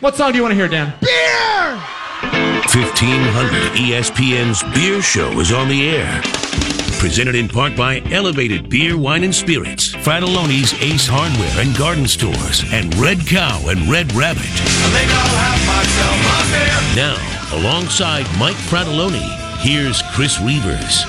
What song do you want to hear, Dan? Beer! 1500 ESPN's Beer Show is on the air. Presented in part by Elevated Beer, Wine and Spirits, Fratallone's Ace Hardware and Garden Stores, and Red Cow and Red Rabbit. I think I'll have myself a beer. Now, alongside Mike Frattallone, here's Chris Reuvers.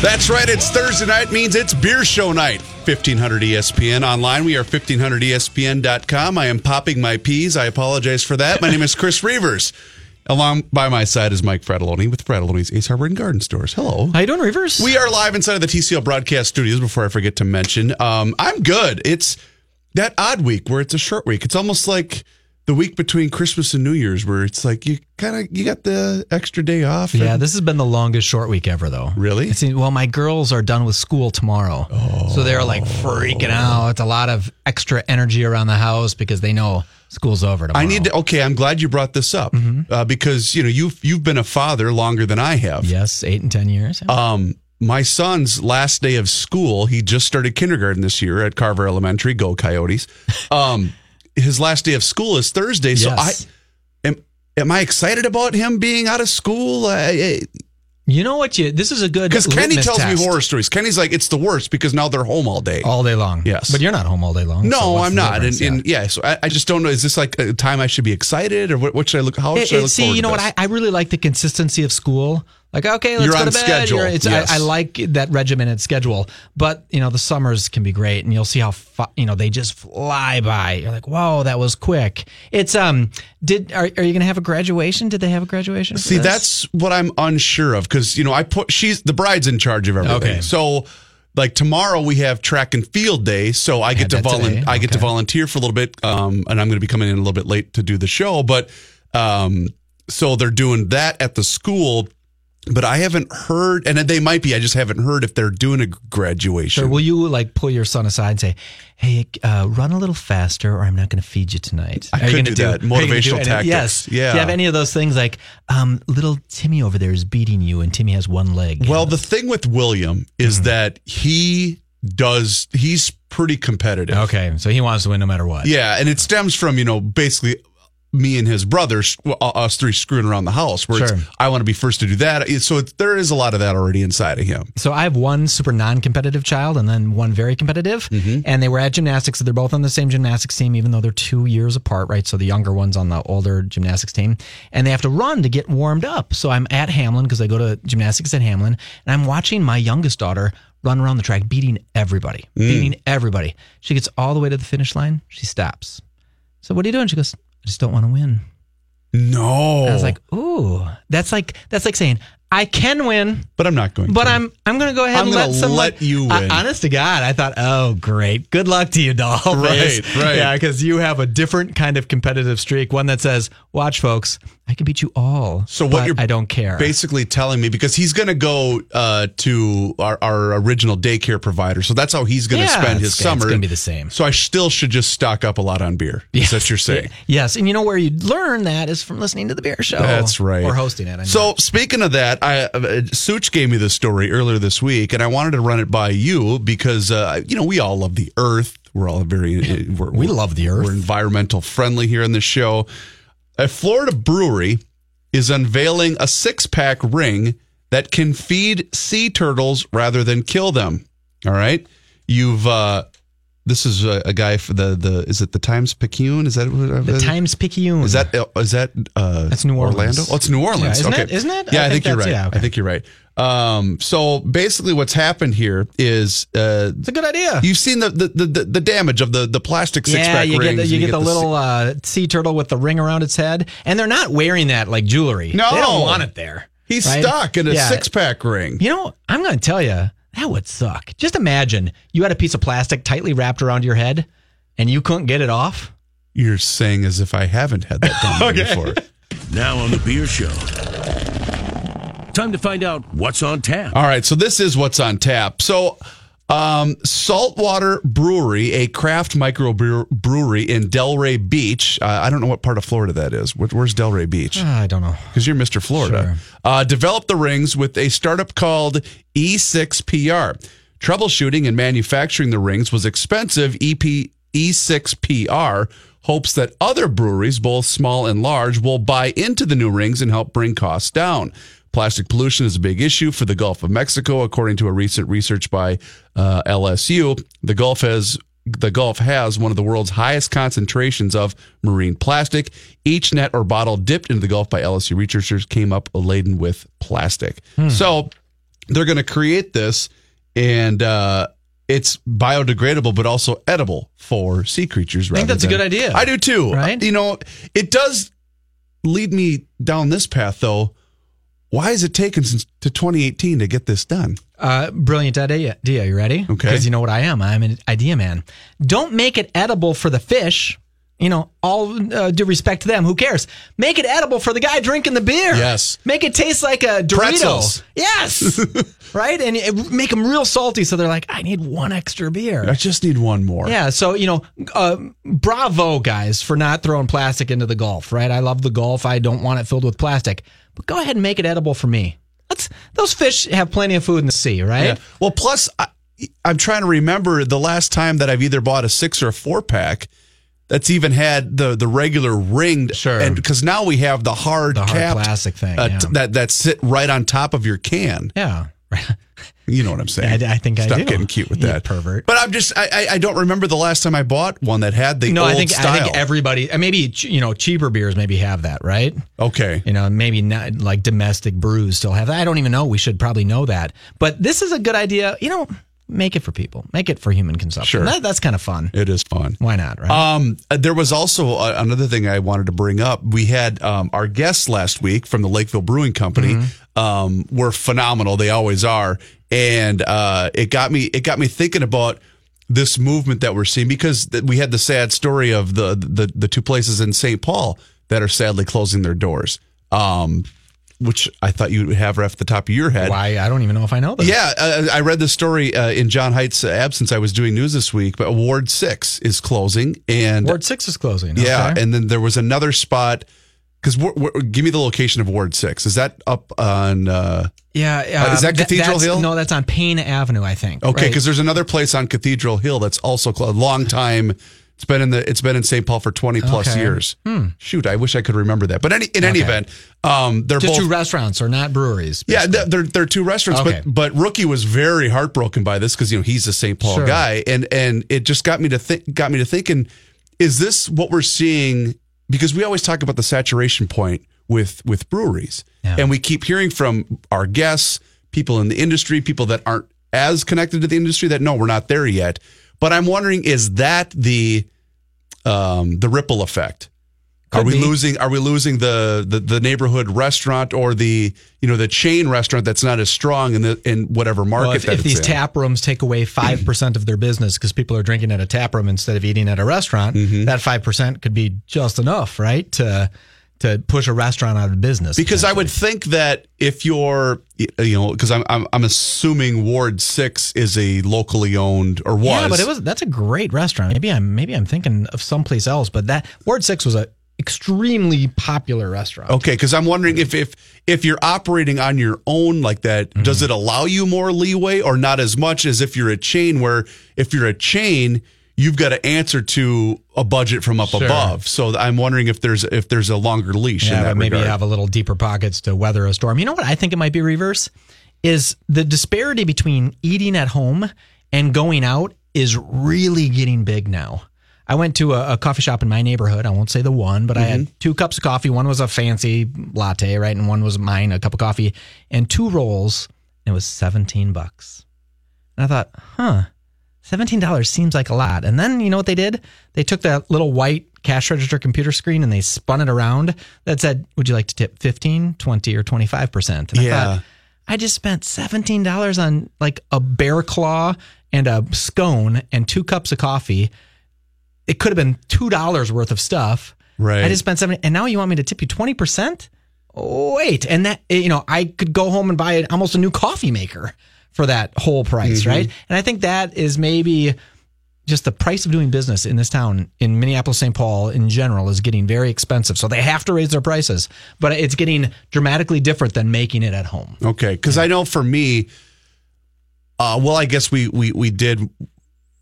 That's right, it's Thursday night, means it's Beer Show night. 1500 ESPN online. We are 1500ESPN.com. I am popping my peas. I apologize for that. My name is Chris Reuvers. Along by my side is Mike Frattallone with Frattallone's Ace Harbor and Garden Stores. Hello. How you doing, Reuvers? We are live inside of the TCL Broadcast Studios, before I forget to mention. I'm good. It's that odd week where it's a short week. It's almost like the week between Christmas and New Year's where it's like you got the extra day off. Yeah, this has been the longest short week ever, though. Really? Well, my girls are done with school tomorrow. Oh. So they're like freaking out. It's a lot of extra energy around the house because they know school's over tomorrow. Okay, I'm glad you brought this up because, you know, you've been a father longer than I have. Yes, 8 and 10 years. My son's last day of school, he just started kindergarten this year at Carver Elementary. Go Coyotes. His last day of school is Thursday, so yes. Am I excited about him being out of school? You know what? This is a good litmus test. Because Kenny tells me horror stories. Kenny's like, it's the worst because now they're home all day. All day long. Yes. But you're not home all day long. No, so I'm not. So I just don't know. Is this like a time I should be excited or what should I look? How should I look forward to you know what? I really like the consistency of school. Like, okay, let's go to bed. Schedule. I like that regimented schedule. But, you know, the summers can be great, and you'll see how, they just fly by. You're like, whoa, that was quick. It's, are you going to have a graduation? Did they have a graduation? See, that's what I'm unsure of because, you know, the bride's in charge of everything. Okay. So, like, tomorrow we have track and field day, so I get to volunteer for a little bit, and I'm going to be coming in a little bit late to do the show. But, so they're doing that at the school. But I haven't heard, and they might be, I just haven't heard if they're doing a graduation. So will you like pull your son aside and say, hey, run a little faster or I'm not going to feed you tonight? I could do that. Motivational tactics. Yes. Yeah. Do you have any of those things like little Timmy over there is beating you and Timmy has one leg? Well, the thing with William is that he's pretty competitive. Okay. So he wants to win no matter what. Yeah. And it stems from, basically me and his brother, us three screwing around the house where I want to be first to do that. So there is a lot of that already inside of him. So I have one super non-competitive child and then one very competitive. Mm-hmm. And they were at gymnastics. So they're both on the same gymnastics team, even though they're 2 years apart, right? So the younger one's on the older gymnastics team. And they have to run to get warmed up. So I'm at Hamlin because I go to gymnastics at Hamlin. And I'm watching my youngest daughter run around the track, beating everybody. She gets all the way to the finish line. She stops. So what are you doing? She goes, I just don't want to win. No. I was like, ooh, that's like saying I can win, but I'm not going to. But I'm going to go ahead and let you win. Honest to God, I thought, oh, great. Good luck to you, doll. Right. Yeah, because you have a different kind of competitive streak, one that says, watch, folks, I can beat you all, I don't care. Basically telling me, because he's going to go to our original daycare provider, so that's how he's going to spend his summer. It's going to be the same. So I still should just stock up a lot on beer. Yes. That's what you're saying. Yes, and you know where you learn that is from listening to the Beer Show. That's right. Or hosting it. So speaking of that, Such gave me this story earlier this week, and I wanted to run it by you because, we all love the earth. We're all we love the earth. We're environmental friendly here on this show. A Florida brewery is unveiling a 6-pack ring that can feed sea turtles rather than kill them. All right. This is a guy for is it the Times-Picayune? Is that what the Times-Picayune? Is that that's New Orleans. Orlando? Oh, it's New Orleans. Yeah, isn't it? Yeah, I think you're right. Yeah, okay. I think you're right. So basically what's happened here is it's a good idea. You've seen the damage of the plastic 6-pack rings. You get the little sea turtle with the ring around its head, and they're not wearing that like jewelry. No. They don't want it there. He's stuck in a 6-pack ring. You know, I'm going to tell you, that would suck. Just imagine you had a piece of plastic tightly wrapped around your head and you couldn't get it off. You're saying as if I haven't had that done before. Now on the Beer Show. Time to find out what's on tap. All right, so this is what's on tap. So Saltwater Brewery, a craft microbrewery in Delray Beach. I don't know what part of Florida that is. Where's Delray Beach? I don't know. Because you're Mr. Florida. Sure. Developed the rings with a startup called E6PR. Troubleshooting and manufacturing the rings was expensive. E6PR hopes that other breweries, both small and large, will buy into the new rings and help bring costs down. Plastic pollution is a big issue for the Gulf of Mexico, according to a recent research by LSU. The Gulf has one of the world's highest concentrations of marine plastic. Each net or bottle dipped into the Gulf by LSU researchers came up laden with plastic. So they're going to create this, and it's biodegradable but also edible for sea creatures. I think that's a good idea. I do too. Right? You know, it does lead me down this path, though. Why is it taken since to 2018 to get this done? Brilliant idea. You ready? Okay. Because you know what I am. I'm an idea man. Don't make it edible for the fish. You know, all due respect to them. Who cares? Make it edible for the guy drinking the beer. Yes. Make it taste like a Dorito. Pretzels. Yes. Right? And it, make them real salty so they're like, I need one extra beer. I just need one more. Yeah. So, you know, bravo, guys, for not throwing plastic into the Gulf, right? I love the Gulf. I don't want it filled with plastic. But go ahead and make it edible for me. Those fish have plenty of food in the sea, right? Yeah. Well, plus, I'm trying to remember the last time that I've either bought a 6 or a 4 pack. That's even had the regular ringed, sure. And because now we have the hard plastic thing that sit right on top of your can. Yeah, you know what I'm saying. I think I do. Stop getting cute with that, pervert. But I'm just I don't remember the last time I bought one that had the old style. I think everybody, maybe cheaper beers maybe have that, right? Okay, maybe not like domestic brews still have that. I don't even know. We should probably know that. But this is a good idea. Make it for people. Make it for human consumption. Sure. That's kind of fun. It is fun. Why not, right? There was also another thing I wanted to bring up. We had our guests last week from the Lakeville Brewing Company. Mm-hmm. Were phenomenal. They always are. And it got me thinking about this movement that we're seeing, because we had the sad story of the two places in St. Paul that are sadly closing their doors. Which I thought you would have right off the top of your head. Why? I don't even know if I know that. Yeah, I read the story in John Hight's absence. I was doing news this week, but Ward 6 is closing. Ward 6 is closing. Yeah, okay. And then there was another spot. Because give me the location of Ward 6. Is that up on... is that Cathedral Hill? No, that's on Payne Avenue, I think. Okay, because there's another place on Cathedral Hill that's also a long time... It's been in St. Paul for 20-plus years. Shoot, I wish I could remember that. But in any event, they're just both two restaurants, or not breweries. Basically. Yeah, they're two restaurants. Okay. But Rookie was very heartbroken by this because he's a St. Paul guy, and it just got me to thinking: is this what we're seeing? Because we always talk about the saturation point with breweries, and we keep hearing from our guests, people in the industry, people that aren't as connected to the industry, that no, we're not there yet. But I'm wondering, is that the ripple effect? Are we losing the neighborhood restaurant, or the chain restaurant that's not as strong in whatever market? Well, if these tap rooms take away 5% of their business because people are drinking at a tap room instead of eating at a restaurant, that 5% could be just enough, right? To push a restaurant out of business. Because I would think that if you're, because I'm assuming Ward 6 is a locally owned, or was. Yeah, but that's a great restaurant. Maybe I'm thinking of someplace else, but that Ward 6 was a extremely popular restaurant. Okay, because I'm wondering if you're operating on your own like that, does it allow you more leeway, or not as much as if you're a chain, where if you're a chain, you've got to answer to a budget from up above. So I'm wondering if there's a longer leash in that regard. Maybe you have a little deeper pockets to weather a storm. You know what I think it might be, Reuvers? Is the disparity between eating at home and going out is really getting big now. I went to a coffee shop in my neighborhood. I won't say the one, but I had 2 cups of coffee. One was a fancy latte, right? And one was mine, a cup of coffee, and 2 rolls. And it was $17. And I thought, $17 seems like a lot. And then you know what they did? They took that little white cash register computer screen and they spun it around that said, would you like to tip 15, 20, or 25%? And I thought, I just spent $17 on like a bear claw and a scone and 2 cups of coffee. It could have been $2 worth of stuff. Right. I just spent $17, and now you want me to tip you 20%? Wait. And that, I could go home and buy almost a new coffee maker for that whole price, right? And I think that is maybe just the price of doing business in this town, in Minneapolis, St. Paul in general, is getting very expensive. So they have to raise their prices, but it's getting dramatically different than making it at home. Okay, because I know for me, Well, I guess we did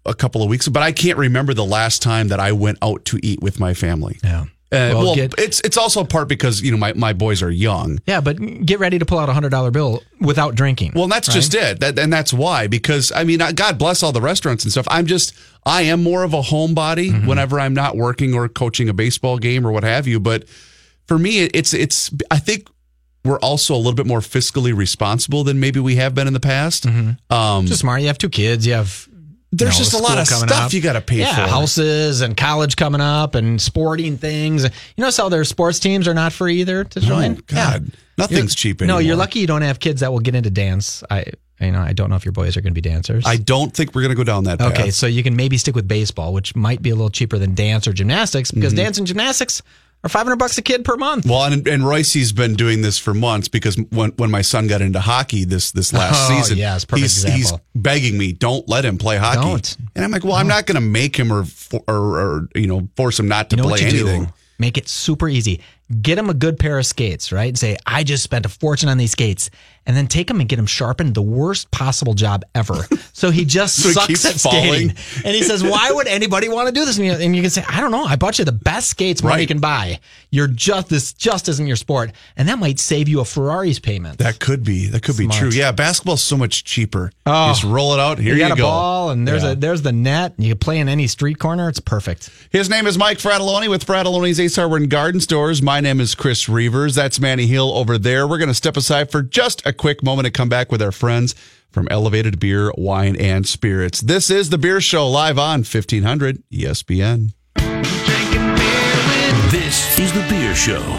a couple of weeks, but I can't remember the last time that I went out to eat with my family. Yeah. Well, it's also part because, you know, my boys are young. Yeah, but get ready to pull out $100 bill without drinking. Well, that's right? Just it. And that's why, because, I mean, God bless all the restaurants and stuff. I am more of a homebody whenever I'm not working or coaching a baseball game or what have you. But for me, it's I think we're also a little bit more fiscally responsible than maybe we have been in the past. Mm-hmm. Just smart. You have two kids. You have... There's just a lot of stuff you got to pay for. Houses and college coming up and sporting things. You notice how their sports teams are not free either to join? God, nothing's cheap anymore. No, you're lucky you don't have kids that will get into dance. I don't know if your boys are going to be dancers. I don't think we're going to go down that path. Okay, so you can maybe stick with baseball, which might be a little cheaper than dance or gymnastics, because dance and gymnastics are $500 a kid per month. Well, and Royce's been doing this for months, because when my son got into hockey this last season, he's begging me, don't let him play hockey. Don't. And I'm like, well, I'm not going to make him or force him not to play anything. Make it super easy. Get him a good pair of skates, right? And say, I just spent a fortune on these skates. And then take them and get them sharpened, the worst possible job ever. So he just sucks at skating. And he says, why would anybody want to do this? And you can say, I don't know. I bought you the best skates money can buy. This just isn't your sport. And that might save you a Ferrari's payment. That could be true. Yeah, basketball's so much cheaper. Oh, just roll it out. Here you go. You got a ball, and there's the net. You can play in any street corner. It's perfect. His name is Mike Frattallone with Frattallone's Ace Hardware and Garden Stores. My name is Chris Reuvers. That's Manny Hill over there. We're going to step aside for just a quick moment to come back with our friends from Elevated Beer, Wine, and Spirits. This is The Beer Show live on 1500 ESPN. This is The Beer Show on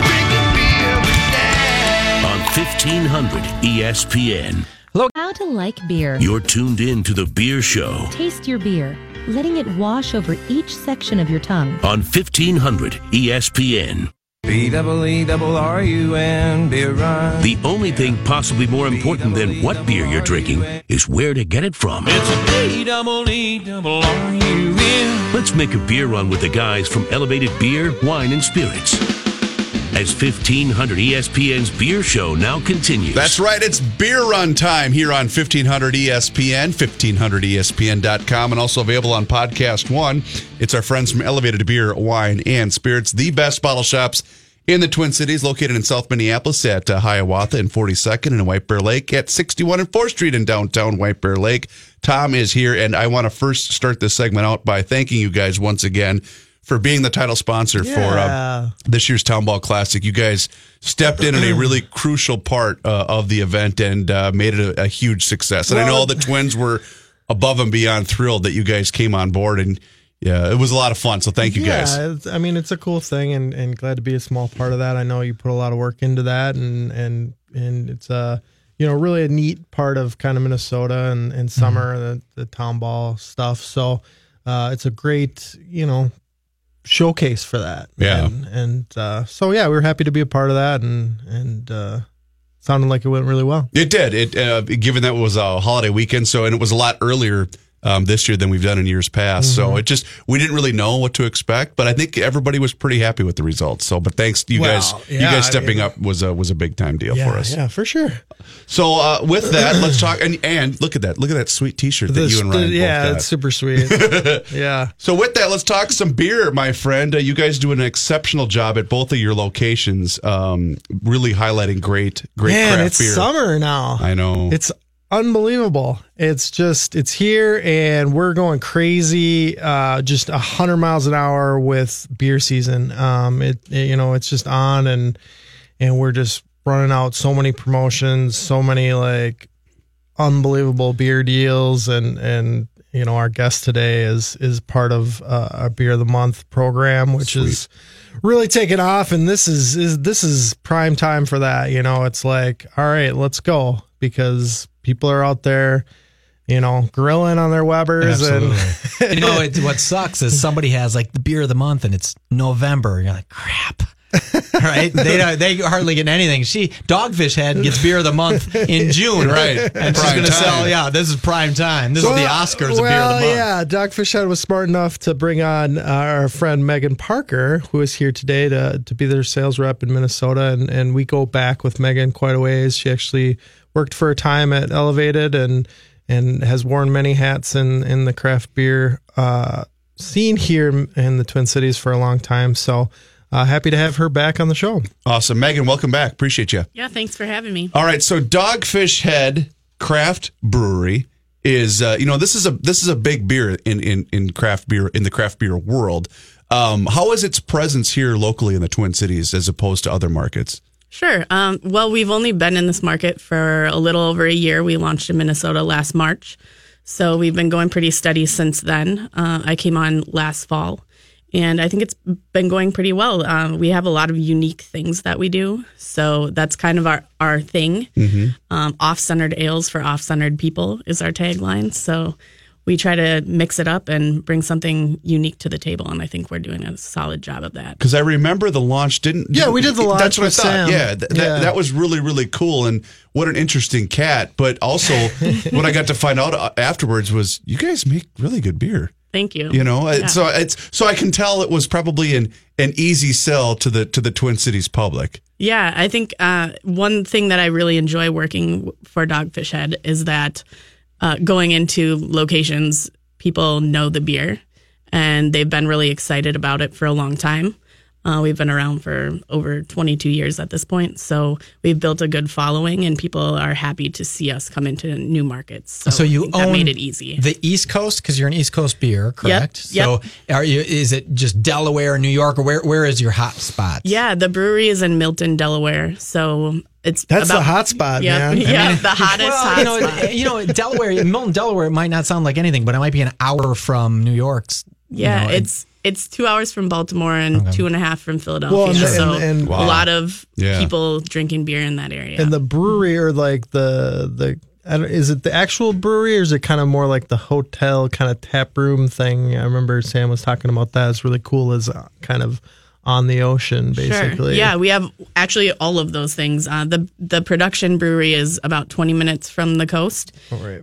1500 ESPN. Hello. How to like beer. You're tuned in to The Beer Show. Taste your beer, letting it wash over each section of your tongue. On 1500 ESPN. B-double-E-double-R-U-N, beer run. The only thing possibly more important than what beer you're drinking is where to get it from. It's B-double-E-double-R-U-N. Let's make a beer run with the guys from Elevated Beer, Wine, and Spirits. As 1500 ESPN's Beer Show now continues. That's right, it's beer run time here on 1500 ESPN, 1500ESPN.com, and also available on Podcast One. It's our friends from Elevated Beer, Wine, and Spirits, the best bottle shops in the Twin Cities, located in South Minneapolis at Hiawatha and 42nd and White Bear Lake, at 61 and 4th Street in downtown White Bear Lake. Tom is here, and I want to first start this segment out by thanking you guys once again for being the title sponsor for this year's Town Ball Classic. You guys stepped in a really crucial part of the event and made it a huge success. And I know all the Twins were above and beyond thrilled that you guys came on board, and it was a lot of fun. So thank you guys. Yeah, I mean, it's a cool thing, and glad to be a small part of that. I know you put a lot of work into that, and it's really a neat part of kind of Minnesota and summer, the Town Ball stuff. So it's a great, showcase for that, so we were happy to be a part of that, and sounded like it went really well. It did. It given that it was a holiday weekend, so, and it was a lot earlier this year than we've done in years past, so it just, we didn't really know what to expect, but I think everybody was pretty happy with the results. So, but thanks to you guys, you guys stepping up was a big time deal for us. Yeah, for sure. So with that, let's talk and look at that sweet T-shirt that you and Ryan both got. It's super sweet. So with that, let's talk some beer, my friend. You guys do an exceptional job at both of your locations, really highlighting great craft beer. It's summer now. I know. It's unbelievable. It's here, and we're going crazy, just 100 miles an hour with beer season. It's just on, and we're just running out so many promotions, so many like unbelievable beer deals, and our guest today is part of our Beer of the Month program, which is really taking off, and this is prime time for that. It's like, all right, let's go, because people are out there, grilling on their Webbers. And what sucks is somebody has like the beer of the month and it's November. You're like, crap. Right? They hardly get anything. Dogfish Head gets beer of the month in June, right? And she's going to sell, this is prime time. This is the Oscars of beer of the month. Yeah, Dogfish Head was smart enough to bring on our friend Megan Parker, who is here today to be their sales rep in Minnesota. And we go back with Megan quite a ways. She actually worked for a time at Elevated, and and has worn many hats in the craft beer scene here in the Twin Cities for a long time. So happy to have her back on the show. Awesome. Megan, welcome back. Appreciate you. Yeah, thanks for having me. All right, so Dogfish Head Craft Brewery is, this is a big beer in craft beer, in the craft beer world. How is its presence here locally in the Twin Cities as opposed to other markets? Sure. Well, we've only been in this market for a little over a year. We launched in Minnesota last March, so we've been going pretty steady since then. I came on last fall, and I think it's been going pretty well. We have a lot of unique things that we do, so that's kind of our thing. Mm-hmm. Off-centered ales for off-centered people is our tagline, so we try to mix it up and bring something unique to the table, and I think we're doing a solid job of that. Because I remember the launch didn't... Yeah, we did the launch. That's what I thought. Sam. Yeah, that was really, really cool, and what an interesting cat. But also, what I got to find out afterwards was, you guys make really good beer. Thank you. So I can tell it was probably an easy sell to the Twin Cities public. Yeah, I think one thing that I really enjoy working for Dogfish Head is that going into locations, people know the beer, and they've been really excited about it for a long time. We've been around for over 22 years at this point, so we've built a good following, and people are happy to see us come into new markets. So you own, that made it easy. The East Coast, because you're an East Coast beer, correct? Yep. So are you? Is it just Delaware or New York, or where is your hot spot? Yeah, the brewery is in Milton, Delaware, so... That's the hot spot, yeah, man. Yeah, I mean, the hottest hot spot. Delaware, Milton, Delaware might not sound like anything, but it might be an hour from New York's. Yeah, it's 2 hours from Baltimore and 2.5 from Philadelphia. Well, and a lot of people drinking beer in that area. And the brewery, or like the is it the actual brewery, or is it kind of more like the hotel kind of tap room thing? I remember Sam was talking about that. It's really cool. Is kind of on the ocean, basically. Sure. Yeah, we have actually all of those things. The production brewery is about 20 minutes from the coast,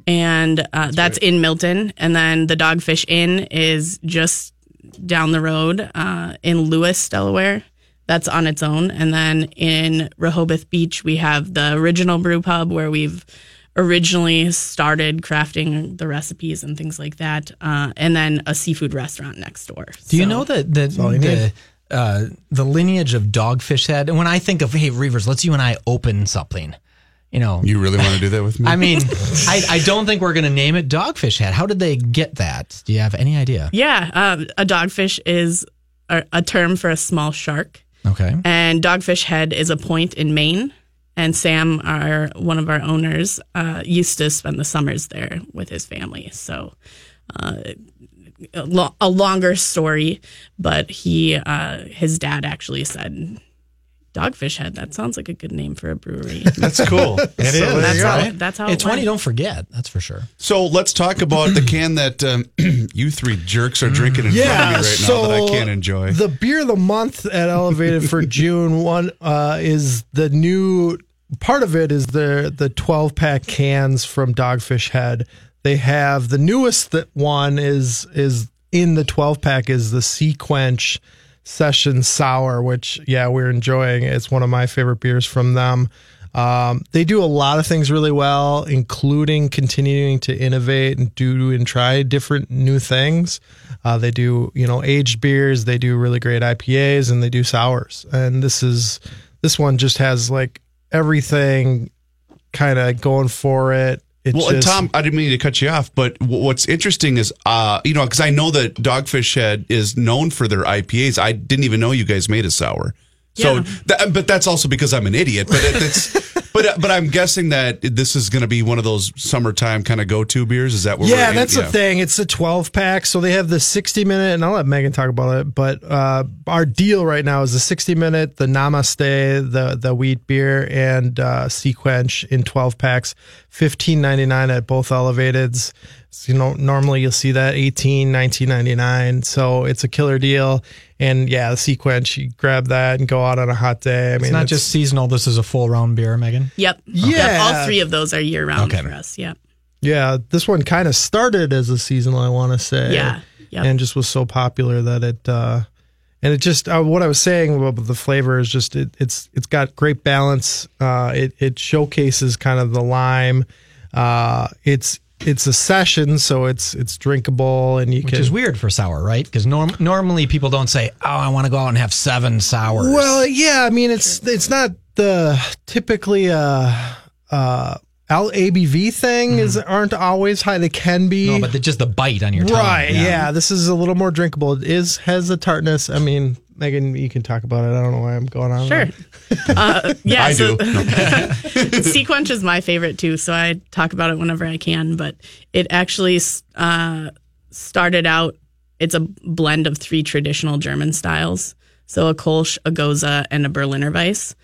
and that's in Milton. And then the Dogfish Inn is just down the road in Lewis, Delaware. That's on its own. And then in Rehoboth Beach, we have the original brew pub where we've originally started crafting the recipes and things like that, and then a seafood restaurant next door. Do you know that the lineage of Dogfish Head? And when I think of, hey, Reuvers, let's you and I open something, you really want to do that with me? I mean, I don't think we're going to name it Dogfish Head. How did they get that? Do you have any idea? Yeah. A dogfish is a term for a small shark. Okay. And Dogfish Head is a point in Maine. And Sam, one of our owners, used to spend the summers there with his family. So, a longer story, but his dad actually said Dogfish Head. That sounds like a good name for a brewery. That's cool. It is. That's how it's one you don't forget. That's for sure. So let's talk about the can that you three jerks are drinking in front of me right now that I can't enjoy. The beer of the month at Elevated for June 1 is the new part of it is the 12 pack cans from Dogfish Head. They have the newest one is in the 12 pack is the Sea Quench Session Sour, which we're enjoying. It's one of my favorite beers from them. They do a lot of things really well, including continuing to innovate and do and try different new things. They do aged beers, they do really great IPAs, and they do sours. And this one just has like everything kind of going for it. Tom, I didn't mean to cut you off, but what's interesting is, because I know that Dogfish Head is known for their IPAs. I didn't even know you guys made a sour. Yeah. So, but that's also because I'm an idiot. But but I'm guessing that this is going to be one of those summertime kind of go-to beers. Is that what we're doing? Yeah, that's the thing. It's a 12-pack. So they have the 60-minute, and I'll let Megan talk about it, but our deal right now is the 60-minute, the Namaste, the wheat beer, and Sea Quench in 12-packs, $15.99 at both Elevateds. So, normally you'll see that $18, $19.99. So it's a killer deal. And the Sea Quench, you grab that and go out on a hot day. I mean, it's not just seasonal. This is a full round beer, Megan. Yep. Okay. Yeah. All three of those are year round for us. Yep. Yeah. This one kind of started as a seasonal, I want to say. Yeah. Yep. And just was so popular that it, what I was saying about the flavor is just, it's got great balance. It showcases kind of the lime. It's It's a session, so it's drinkable, and which is weird for sour, right? Because normally people don't say, "Oh, I want to go out and have 7 sours." Well, yeah, I mean it's not the typically ABV thing is aren't always high. They can be, no, but just the bite on your tongue, right? Yeah. This is a little more drinkable. It has the tartness. I mean, Megan, you can talk about it. I don't know why I'm going on. Sure. Yeah, I do. Sea Quench is my favorite too, so I talk about it whenever I can. But it actually started out, it's a blend of 3 traditional German styles. So a Kolsch, a Goza, and a Berliner Weiss.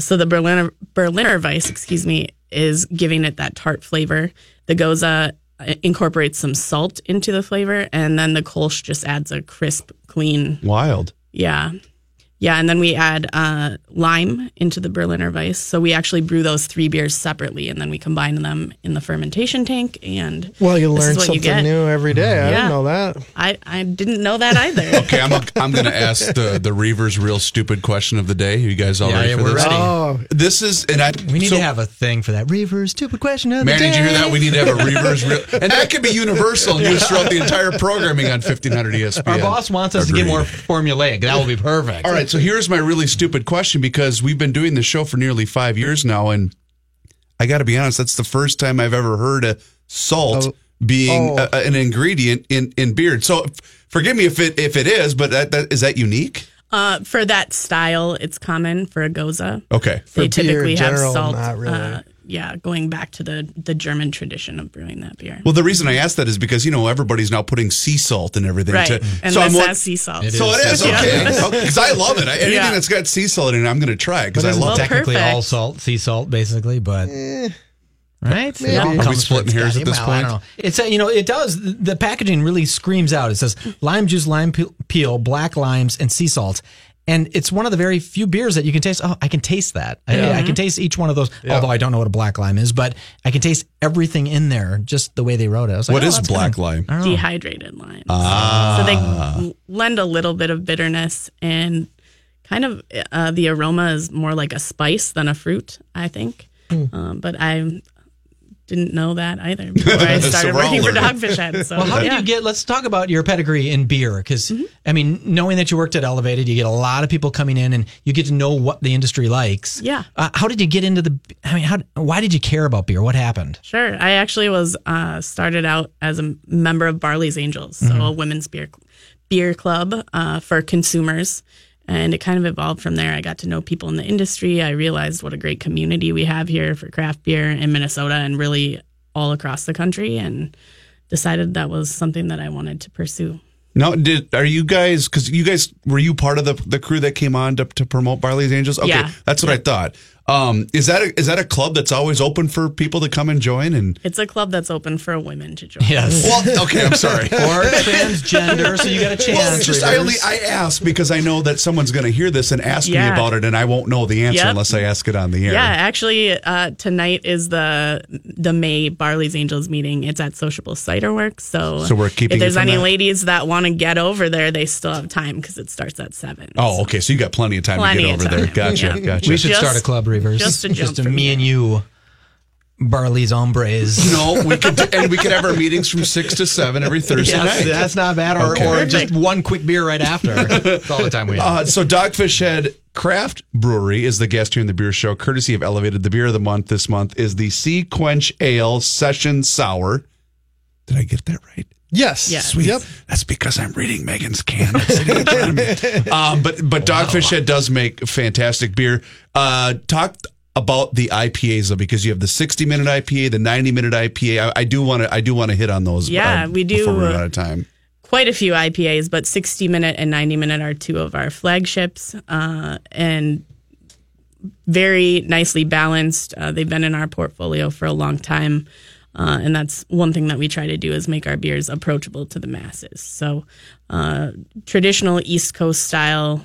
So the Berliner Weiss, is giving it that tart flavor. The Goza incorporates some salt into the flavor, and then the Kolsch just adds a crisp, clean. Wild. Yeah. Yeah, and then we add lime into the Berliner Weiss. So we actually brew those 3 beers separately, and then we combine them in the fermentation tank. And well, you learn something new every day. I didn't know that. I didn't know that either. Okay, I'm going to ask the Reuvers real stupid question of the day. Are you guys all ready for this? Ready. Oh, this is we need to have a thing for that. Reuvers stupid question of the day. Man, did you hear that? We need to have a Reuvers and that could be universal and used throughout the entire programming on 1500 ESPN. Our boss wants us to get more formulaic. That will be perfect. All right. So here's my really stupid question, because we've been doing this show for nearly 5 years now, and I got to be honest, that's the first time I've ever heard of salt being an ingredient in beer. So forgive me if it is, but is that unique? For that style, it's common for a Goza. Okay. They typically have salt. Not really. Yeah, going back to the German tradition of brewing that beer. Well, the reason I asked that is because, everybody's now putting sea salt in everything. Right, and so this has sea salt. It is, okay. Because I love it. Anything that's got sea salt in it, I'm going to try it because I love it. Technically all salt, sea salt, basically, but... Right? Maybe. Are we splitting hairs at this point? I don't know. It's it does. The packaging really screams out. It says lime juice, lime peel, black limes, and sea salt. And it's one of the very few beers that you can taste. Oh, I can taste that. Yeah. I can taste each one of those, although I don't know what a black lime is, but I can taste everything in there, just the way they wrote it. What is black lime? Dehydrated lime. So they lend a little bit of bitterness, and kind of the aroma is more like a spice than a fruit, I think. But I didn't know that either before I started working for Dogfish Head. So. Well, how did you get, let's talk about your pedigree in beer. Because, I mean, knowing that you worked at Elevated, you get a lot of people coming in and you get to know what the industry likes. Yeah. How did you get into why did you care about beer? What happened? Sure. I actually was started out as a member of Barley's Angels, so a women's beer club for consumers. And it kind of evolved from there. I got to know people in the industry. I realized what a great community we have here for craft beer in Minnesota and really all across the country, and decided that was something that I wanted to pursue. Now, are you guys, because you guys, were you part of the crew that came on to promote Barley's Angels? Okay, that's what I thought. Is that a club that's always open for people to come and join? And it's a club that's open for women to join. Yes. Well, okay, I'm sorry. Or transgender, so you got a chance. Well, I ask because I know that someone's going to hear this and ask me about it, and I won't know the answer unless I ask it on the air. Yeah, actually, tonight is the May Barley's Angels meeting. It's at Sociable Cider Works, so we're keeping. If there's any ladies that want to get over there, they still have time because it starts at 7. Oh, okay, so you got plenty of time to get over there. Gotcha. We should start a club. Just a me and you, Barley's hombres. No, we could and we could have our meetings from 6 to 7 every Thursday night. That's not bad, or just one quick beer right after. That's all the time we have. So Dogfish Head Craft Brewery is the guest here in the Beer Show, courtesy of Elevated. The beer of the month this month is the Sea Quench Ale Session Sour. Did I get that right? Yes. Sweet. Yep. That's because I'm reading Megan's can. But Dogfish Head does make fantastic beer. Talk about the IPAs though, because you have the 60-minute IPA, the 90-minute IPA. I do want to hit on those. Yeah, we do. Before we run out of time. Quite a few IPAs, but 60-minute and 90-minute are 2 of our flagships, and very nicely balanced. They've been in our portfolio for a long time. And that's one thing that we try to do is make our beers approachable to the masses. So traditional East Coast style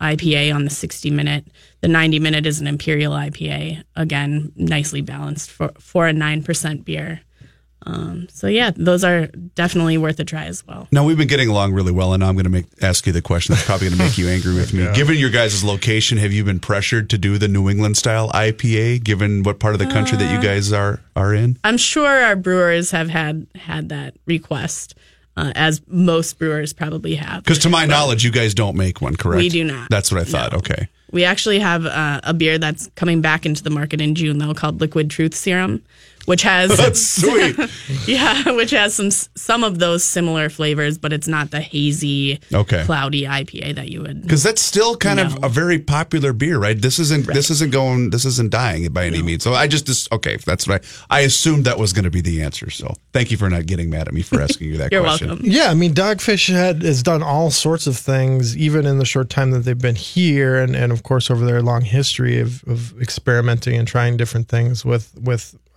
IPA on the 60 minute. The 90 minute is an imperial IPA. Again, nicely balanced for a 9% beer. So yeah, those are definitely worth a try as well. Now, we've been getting along really well, and I'm going to ask you the question that's probably going to make you angry with me. Yeah. Given your guys' location, have you been pressured to do the New England style IPA, given what part of the country that you guys are in? I'm sure our brewers have had that request, as most brewers probably have. Because to my knowledge, you guys don't make one, correct? We do not. That's what I thought. No. Okay. We actually have a beer that's coming back into the market in June, though, called Liquid Truth Serum, which has that's sweet. Yeah, which has some of those similar flavors, but it's not the hazy, cloudy IPA that you would. Because that's still kind of a very popular beer, right? This isn't dying by any means. So I just that's right. I assumed that was going to be the answer. So thank you for not getting mad at me for asking you that question. You're welcome. Yeah, I mean, Dogfish Head has done all sorts of things, even in the short time that they've been here, and of course over their long history of experimenting and trying different things with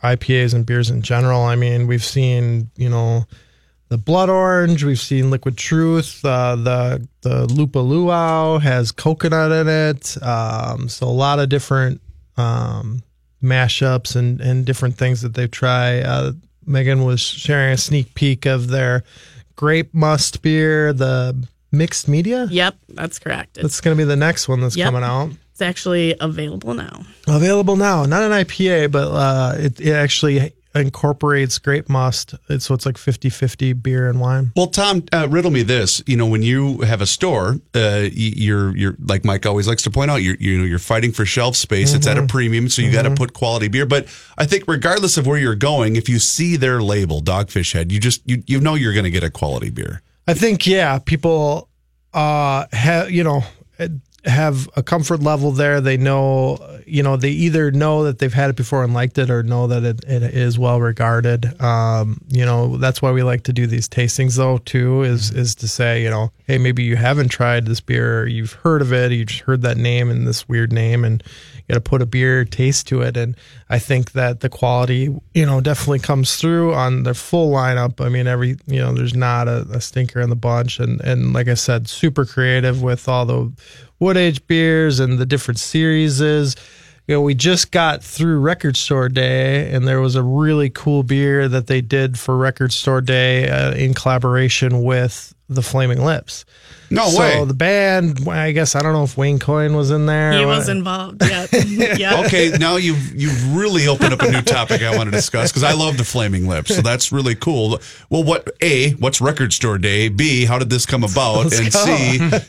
IPAs and beers in general. I mean, we've seen, the Blood Orange, we've seen Liquid Truth, the Lupa Luau has coconut in it. So a lot of different mashups and different things that they try. Megan was sharing a sneak peek of their grape must beer, the mixed media. Yep, that's correct. That's going to be the next one that's coming out. It's actually available now. Not an IPA, but it actually incorporates grape must. So it's like 50-50 beer and wine. Well, Tom, riddle me this. When you have a store, you're like Mike always likes to point out, you're fighting for shelf space. Mm-hmm. It's at a premium, so you got to put quality beer. But I think regardless of where you're going, if you see their label, Dogfish Head, you know you're going to get a quality beer. I think, people have a comfort level there. They know, they either know that they've had it before and liked it, or know that it is well regarded. That's why we like to do these tastings, though, too, is to say, hey, maybe you haven't tried this beer, or you've heard of it, or you just heard that name and this weird name, and you got to put a beer taste to it. And I think that the quality, definitely comes through on their full lineup. I mean, there's not a stinker in the bunch. And like I said, super creative with all the wood age beers and the different series. We just got through Record Store Day, and there was a really cool beer that they did for Record Store Day in collaboration with The Flaming Lips. No way. So the band, I guess, I don't know if Wayne Coyne was in there. He was involved, yep. Okay, now you've really opened up a new topic I want to discuss, because I love The Flaming Lips, so that's really cool. Well, what's Record Store Day? B, how did this come about? C, the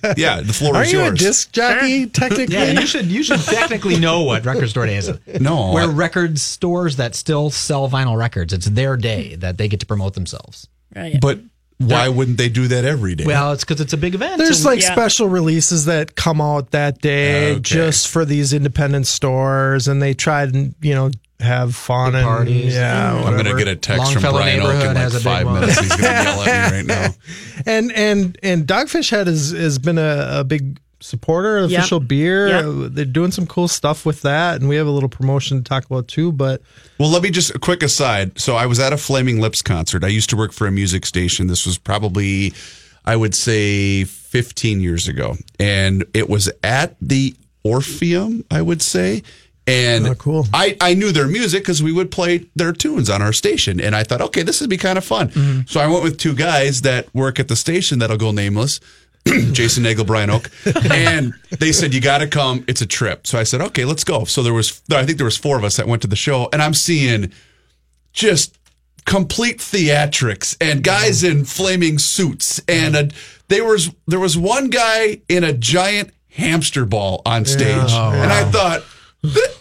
floor is yours. Are you a disc jockey, technically? Yeah, you should technically know what Record Store Day is. No. We're record stores that still sell vinyl records. It's their day that they get to promote themselves. Right. But why wldn't they do that every day? Well, it's because it's a big event. There's special releases that come out that day just for these independent stores, and they try and, have fun and parties. Yeah, I'm going to get a text from Brian Oak in like 5 minutes. He's going to yell at me right now. And Dogfish Head has been a big supporter of official beer. They're doing some cool stuff with that, and we have a little promotion to talk about too. But let me just a quick aside. So I was at a Flaming Lips concert. I used to work for a music station. This was probably, I would say, 15 years ago, and it was at the Orpheum, I would say. And cool. I knew their music because we would play their tunes on our station. And I thought, okay, this would be kind of fun. Mm-hmm. So I went with two guys that work at the station that'll go nameless. Jason Nagel, Brian Oak, and they said, you got to come. It's a trip. So I said, okay, let's go. So I think there was four of us that went to the show, and I'm seeing just complete theatrics and guys in flaming suits. And there was one guy in a giant hamster ball on stage. Oh, wow. And I thought,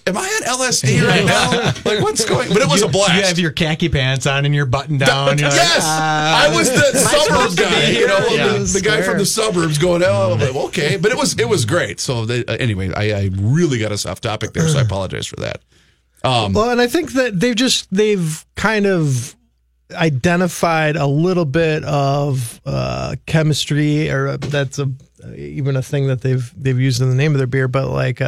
am I on LSD right now? Like, what's going on? But it was a blast. You have your khaki pants on and your button down. Yes! I was the suburb guy. The guy from the suburbs going, oh, okay. But it was great. So anyway, I really got us off topic there, so I apologize for that. And I think that they've kind of identified a little bit of chemistry, or that's even a thing that they've used in the name of their beer, but like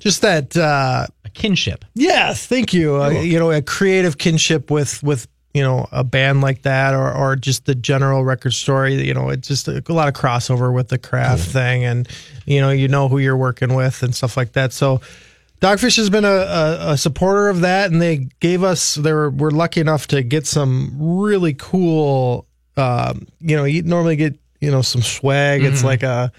just that a kinship. Yeah, thank you. Cool. A creative kinship with a band like that, or just the general record story. It's just a lot of crossover with the craft thing, and who you're working with and stuff like that. So Dogfish has been a supporter of that, and they gave us, we're lucky enough to get some really cool, you normally get, some swag. Mm-hmm. It's like a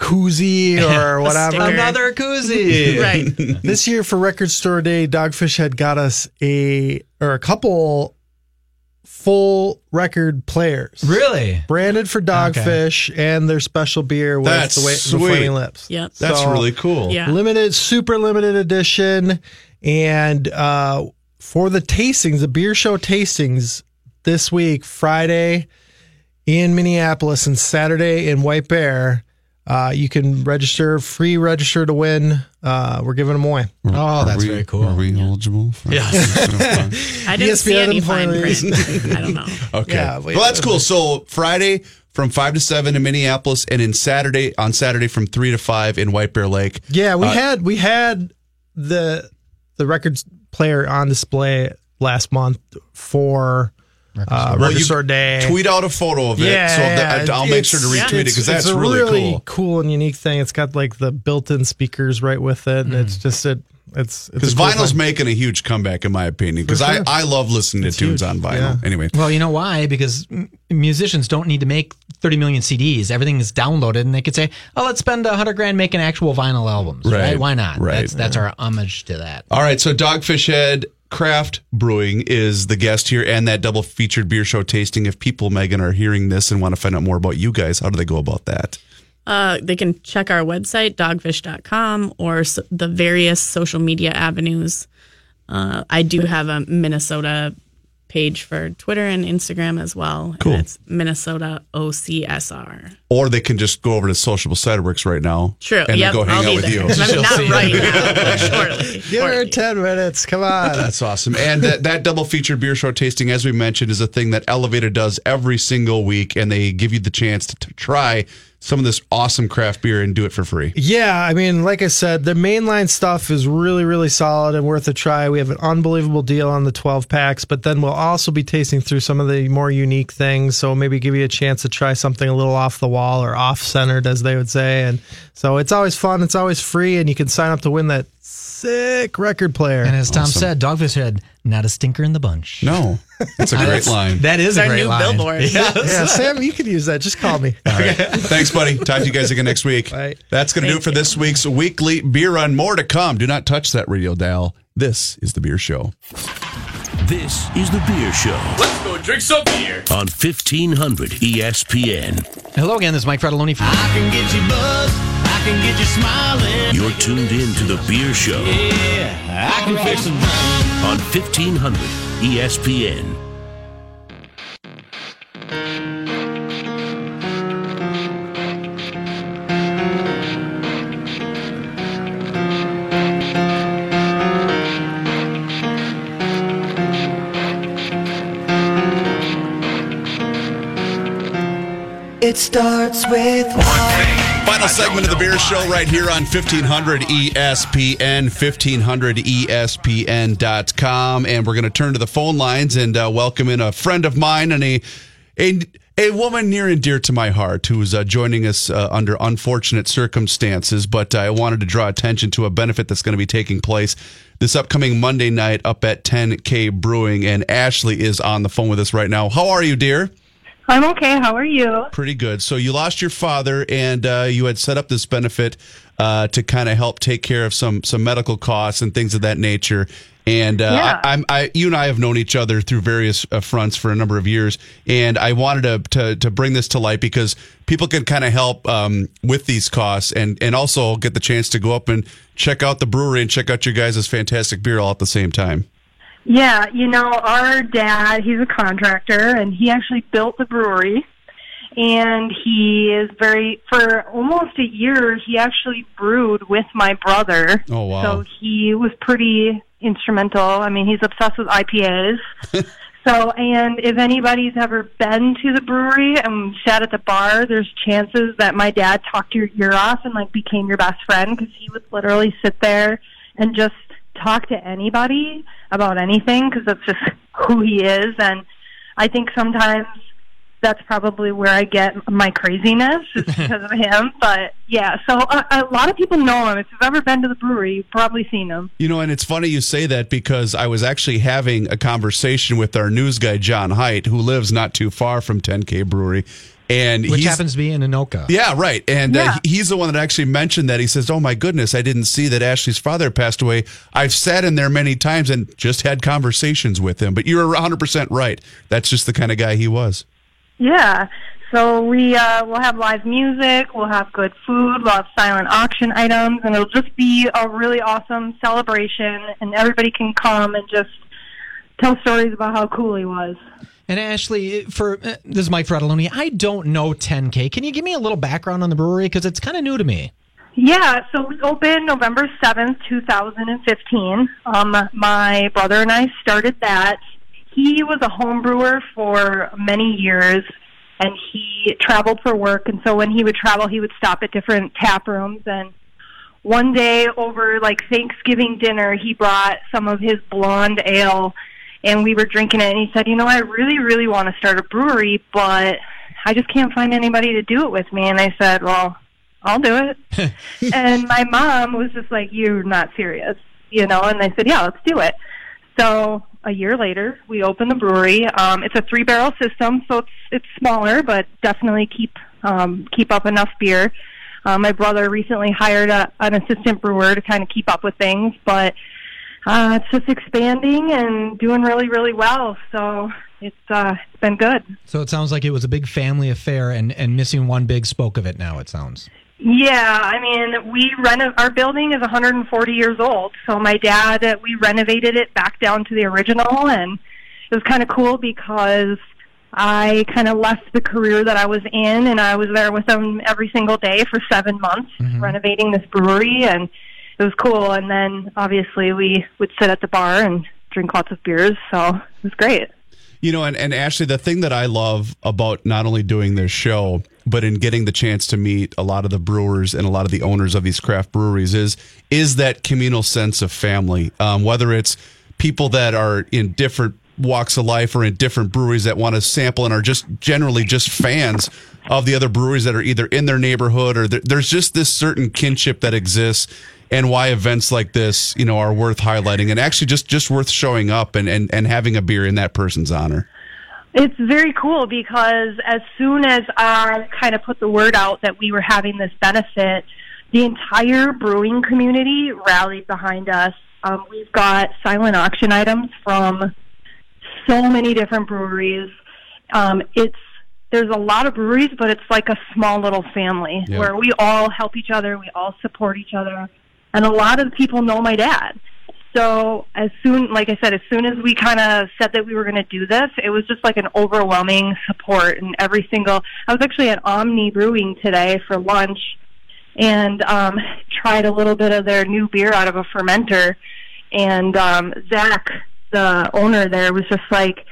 koozie or whatever. Another koozie. Right. This year for Record Store Day, Dogfish had got us a couple full record players. Really? Branded for Dogfish, and their special beer was The Flaming Lips. Yep. That's really cool. Yeah. Limited, super limited edition. And for the tastings, the beer show tastings this week, Friday in Minneapolis and Saturday in White Bear, you can register to win. We're giving them away. That's very cool. Are we eligible? I didn't see any fine print. I don't know. Okay. Yeah, well, that's cool. So Friday from 5 to 7 in Minneapolis, and on Saturday from 3 to 5 in White Bear Lake. Yeah, we had the record player on display last month for Record Store Day. Tweet out a photo of it. I'll make sure to retweet it, because that's really cool and unique thing. It's got like the built-in speakers right with it, and it's just it's because vinyl's making a huge comeback, in my opinion, because I love listening to tunes on vinyl. Yeah. Anyway, well, you know why? Because musicians don't need to make 30 million CDs. Everything is downloaded, and they could say, "Oh, let's spend $100,000 making actual vinyl albums." Right? Why not? Right. That's our homage to that. All right. So Dogfish Head Craft Brewing is the guest here, and that double featured beer show tasting. If people, Megan, are hearing this and want to find out more about you guys, how do they go about that? They can check our website, dogfish.com, or the various social media avenues. I do have a Minnesota page for Twitter and Instagram as well. Cool. And it's Minnesota OCSR. Or they can just go over to Sociable Ciderworks right now. True. And go hang out with you. I'm not right now. Shortly. Give her 10 minutes. Come on. That's awesome. And that double featured beer show tasting, as we mentioned, is a thing that Elevated does every single week. And they give you the chance to try some of this awesome craft beer and do it for free. Yeah, I mean, like I said, the mainline stuff is really, really solid and worth a try. We have an unbelievable deal on the 12 packs, but then we'll also be tasting through some of the more unique things. So maybe give you a chance to try something a little off the wall or off-centered, as they would say. And so it's always fun. It's always free, and you can sign up to win that sick record player. And as Tom said, Dogfish Head, not a stinker in the bunch. No. That's a great line. That is a great line. Our new billboard. Yeah, Sam, you could use that. Just call me. All right. Thanks, buddy. Talk to you guys again next week. Right. That's going to do it for this week's Weekly Beer Run. More to come. Do not touch that radio dial. This is The Beer Show. This is The Beer Show. Let's go drink some beer. On 1500 ESPN. Hello again. This is Mike Frattallone. I can get you buzzed. I can get you smiling. You're tuned in to The Beer Show. Yeah, I can fix them. On 1500 ESPN. It starts with one. Final segment of The Beer Show right here on 1500 ESPN, 1500ESPN.com. And we're going to turn to the phone lines and welcome in a friend of mine and a woman near and dear to my heart who's joining us under unfortunate circumstances. But I wanted to draw attention to a benefit that's going to be taking place this upcoming Monday night up at 10K Brewing. And Ashley is on the phone with us right now. How are you, dear? I'm okay. How are you? Pretty good. So you lost your father, and you had set up this benefit to kind of help take care of some medical costs and things of that nature. And you and I have known each other through various fronts for a number of years, and I wanted to bring this to light because people can kind of help with these costs and also get the chance to go up and check out the brewery and check out your guys' fantastic beer all at the same time. Yeah, our dad, he's a contractor, and he actually built the brewery, and for almost a year, he actually brewed with my brother. Oh, wow. So he was pretty instrumental. I mean, he's obsessed with IPAs. And if anybody's ever been to the brewery and sat at the bar, there's chances that my dad talked your ear off and, became your best friend, because he would literally sit there and just talk to anybody about anything, because that's just who he is. And I think sometimes that's probably where I get my craziness, is because of him. But yeah, so a lot of people know him. If you've ever been to the brewery, you've probably seen him. You know, and it's funny you say that, because I was actually having a conversation with our news guy, John Hight, who lives not too far from 10K Brewery. And which happens to be in Anoka. Yeah, right. And he's the one that actually mentioned that. He says, oh, my goodness, I didn't see that Ashley's father passed away. I've sat in there many times and just had conversations with him. But you're 100% right. That's just the kind of guy he was. Yeah. So we'll have live music, we'll have good food, we'll have silent auction items, and it'll just be a really awesome celebration. And everybody can come and just tell stories about how cool he was. And Ashley, this is Mike Frattallone. I don't know 10K. Can you give me a little background on the brewery? Because it's kind of new to me. Yeah, so we opened November 7th, 2015. My brother and I started that. He was a home brewer for many years, and he traveled for work. And so when he would travel, he would stop at different tap rooms. And one day over, like, Thanksgiving dinner, he brought some of his blonde ale, and we were drinking it, and he said, you know, I really, really want to start a brewery, but I just can't find anybody to do it with me. And I said, well, I'll do it. And my mom was just like, you're not serious, you know? And I said, yeah, let's do it. So a year later, we opened the brewery. It's a 3-barrel system, so it's smaller, but definitely keep up enough beer. My brother recently hired an assistant brewer to kind of keep up with things, but it's just expanding and doing really, really well, so it's been good. So it sounds like it was a big family affair, and missing one big spoke of it now, it sounds. Yeah, I mean, our building is 140 years old, so my dad, we renovated it back down to the original, and it was kind of cool because I kind of left the career that I was in, and I was there with them every single day for 7 months, renovating this brewery, and it was cool, and then obviously we would sit at the bar and drink lots of beers, so it was great. You know, and Ashley, the thing that I love about not only doing this show, but in getting the chance to meet a lot of the brewers and a lot of the owners of these craft breweries is that communal sense of family, whether it's people that are in different walks of life or in different breweries that want to sample and are just generally just fans of the other breweries that are either in their neighborhood or there's just this certain kinship that exists. And why events like this, you know, are worth highlighting and actually just worth showing up and having a beer in that person's honor. It's very cool because as soon as I kind of put the word out that we were having this benefit, the entire brewing community rallied behind us. We've got silent auction items from so many different breweries. There's a lot of breweries, but it's like a small little family where we all help each other, we all support each other. And a lot of people know my dad. So as soon as we kind of said that we were going to do this, it was just like an overwhelming support. And I was actually at Omni Brewing today for lunch and tried a little bit of their new beer out of a fermenter. And Zach, the owner there, was just like,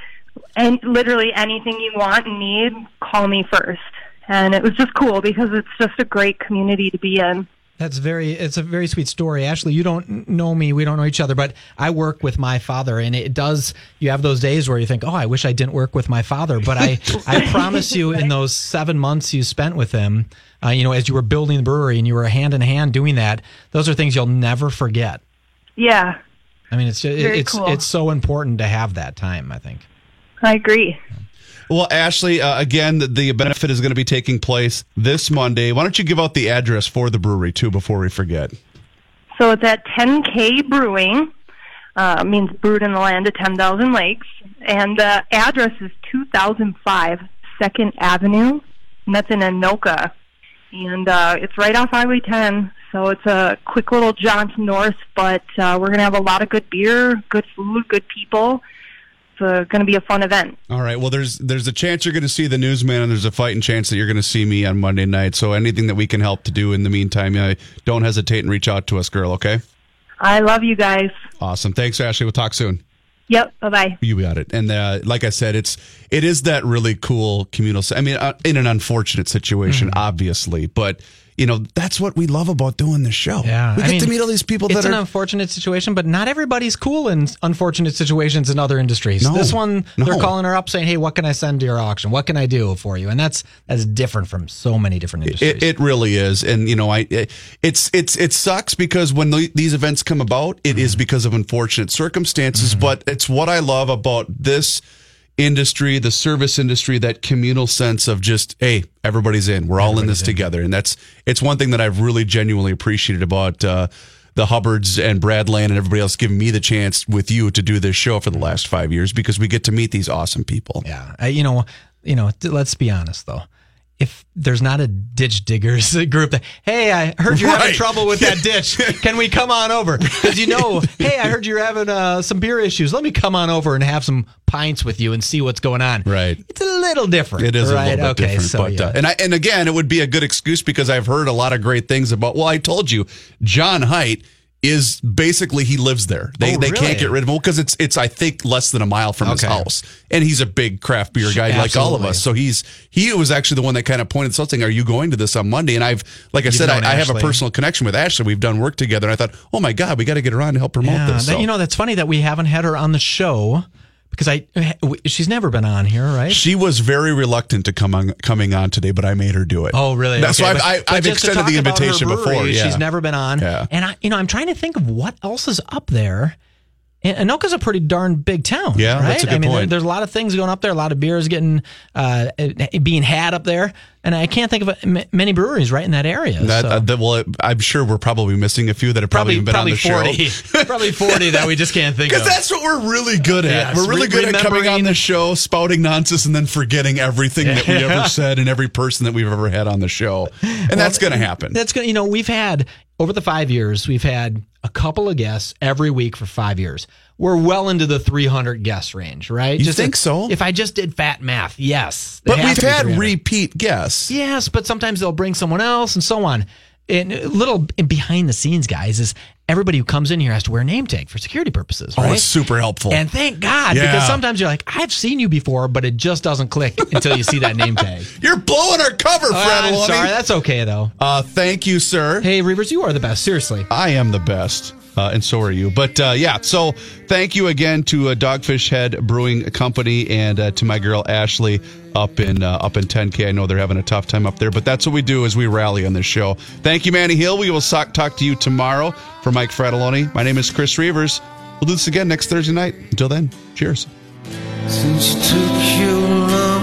and literally anything you want and need, call me first. And it was just cool because it's just a great community to be in. It's a very sweet story. Ashley, you don't know me. We don't know each other, but I work with my father, and you have those days where you think, oh, I wish I didn't work with my father. But I promise you, in those 7 months you spent with him, you know, as you were building the brewery and you were hand in hand doing that, those are things you'll never forget. Yeah. I mean, it's so important to have that time, I think. I agree. Yeah. Well, Ashley, again, the benefit is going to be taking place this Monday. Why don't you give out the address for the brewery, too, before we forget? So it's at 10K Brewing, means brewed in the land of 10,000 lakes, and the address is 2005 2nd Avenue, and that's in Anoka. And it's right off Highway 10, so it's a quick little jaunt north, but we're going to have a lot of good beer, good food, good people. It's going to be a fun event. All right. Well, there's a chance you're going to see the newsman, and there's a fighting chance that you're going to see me on Monday night. So anything that we can help to do in the meantime, don't hesitate and reach out to us, girl, okay? I love you guys. Awesome. Thanks, Ashley. We'll talk soon. Yep. Bye-bye. You got it. And like I said, it is that really cool communal, I mean, in an unfortunate situation, obviously, but you know, that's what we love about doing this show. Yeah, I mean, to meet all these people that are... It's an unfortunate situation, but not everybody's cool in unfortunate situations in other industries. No, this one, they're calling her up saying, hey, what can I send to your auction? What can I do for you? And that's different from so many different industries. It really is. And, you know, it sucks because when these events come about, it is because of unfortunate circumstances, but it's what I love about this industry, the service industry, that communal sense of just, hey, everybody's in, we're all in this together. And it's one thing that I've really genuinely appreciated about the Hubbards and Brad Land and everybody else giving me the chance with you to do this show for the last 5 years, because we get to meet these awesome people. Yeah. You know, let's be honest though. If there's not a ditch diggers group that, hey, I heard you're having trouble with that ditch. Can we come on over? Because, you know, hey, I heard you're having some beer issues. Let me come on over and have some pints with you and see what's going on. Right. It's a little different. It is a little bit different. So, but, yeah. And again, it would be a good excuse because I've heard a lot of great things about, well, I told you, John Hight is basically, he lives there. They can't get rid of him because it's I think less than a mile from his house, and he's a big craft beer guy like all of us. So he was actually the one that kind of pointed something. Are you going to this on Monday? And I've I have a personal connection with Ashley. We've done work together. And I thought, oh my God, we got to get her on to help promote this. So. You know, that's funny that we haven't had her on the show. Because she's never been on here, right? She was very reluctant to coming on today, but I made her do it. Oh, really? That's why I've extended the invitation before. Yeah. She's never been on, and I'm trying to think of what else is up there. Anoka's a pretty darn big town, yeah, right? That's a good point. There's a lot of things going up there. A lot of beers getting being had up there, and I can't think of many breweries right in that area. I'm sure we're probably missing a few that have probably been on the show. Probably 40 that we just can't think of. Because that's what we're really good at. Yes, we're really good at coming on the show, spouting nonsense, and then forgetting everything that we ever said and every person that we've ever had on the show. And that's going to happen. That's going. You know, we've had over the 5 years, we've had a couple of guests every week for 5 years. We're well into the 300 guest range, right? You think so? If I just did fat math, yes. But we've had repeat guests. Yes, but sometimes they'll bring someone else and so on. And behind the scenes, guys, is everybody who comes in here has to wear a name tag for security purposes, right? Oh, it's super helpful. And thank God, because sometimes you're like, I've seen you before, but it just doesn't click until you see that name tag. You're blowing our cover, Frattallone. I'm sorry, that's okay, though. Thank you, sir. Hey, Reuvers, you are the best, seriously. I am the best. And so are you. But so thank you again to Dogfish Head Brewing Company and to my girl Ashley up in 10K. I know they're having a tough time up there, but that's what we do is we rally on this show. Thank you, Manny Hill. We will talk to you tomorrow. For Mike Frattallone, my name is Chris Reuvers. We'll do this again next Thursday night. Until then, cheers. Since you took your love.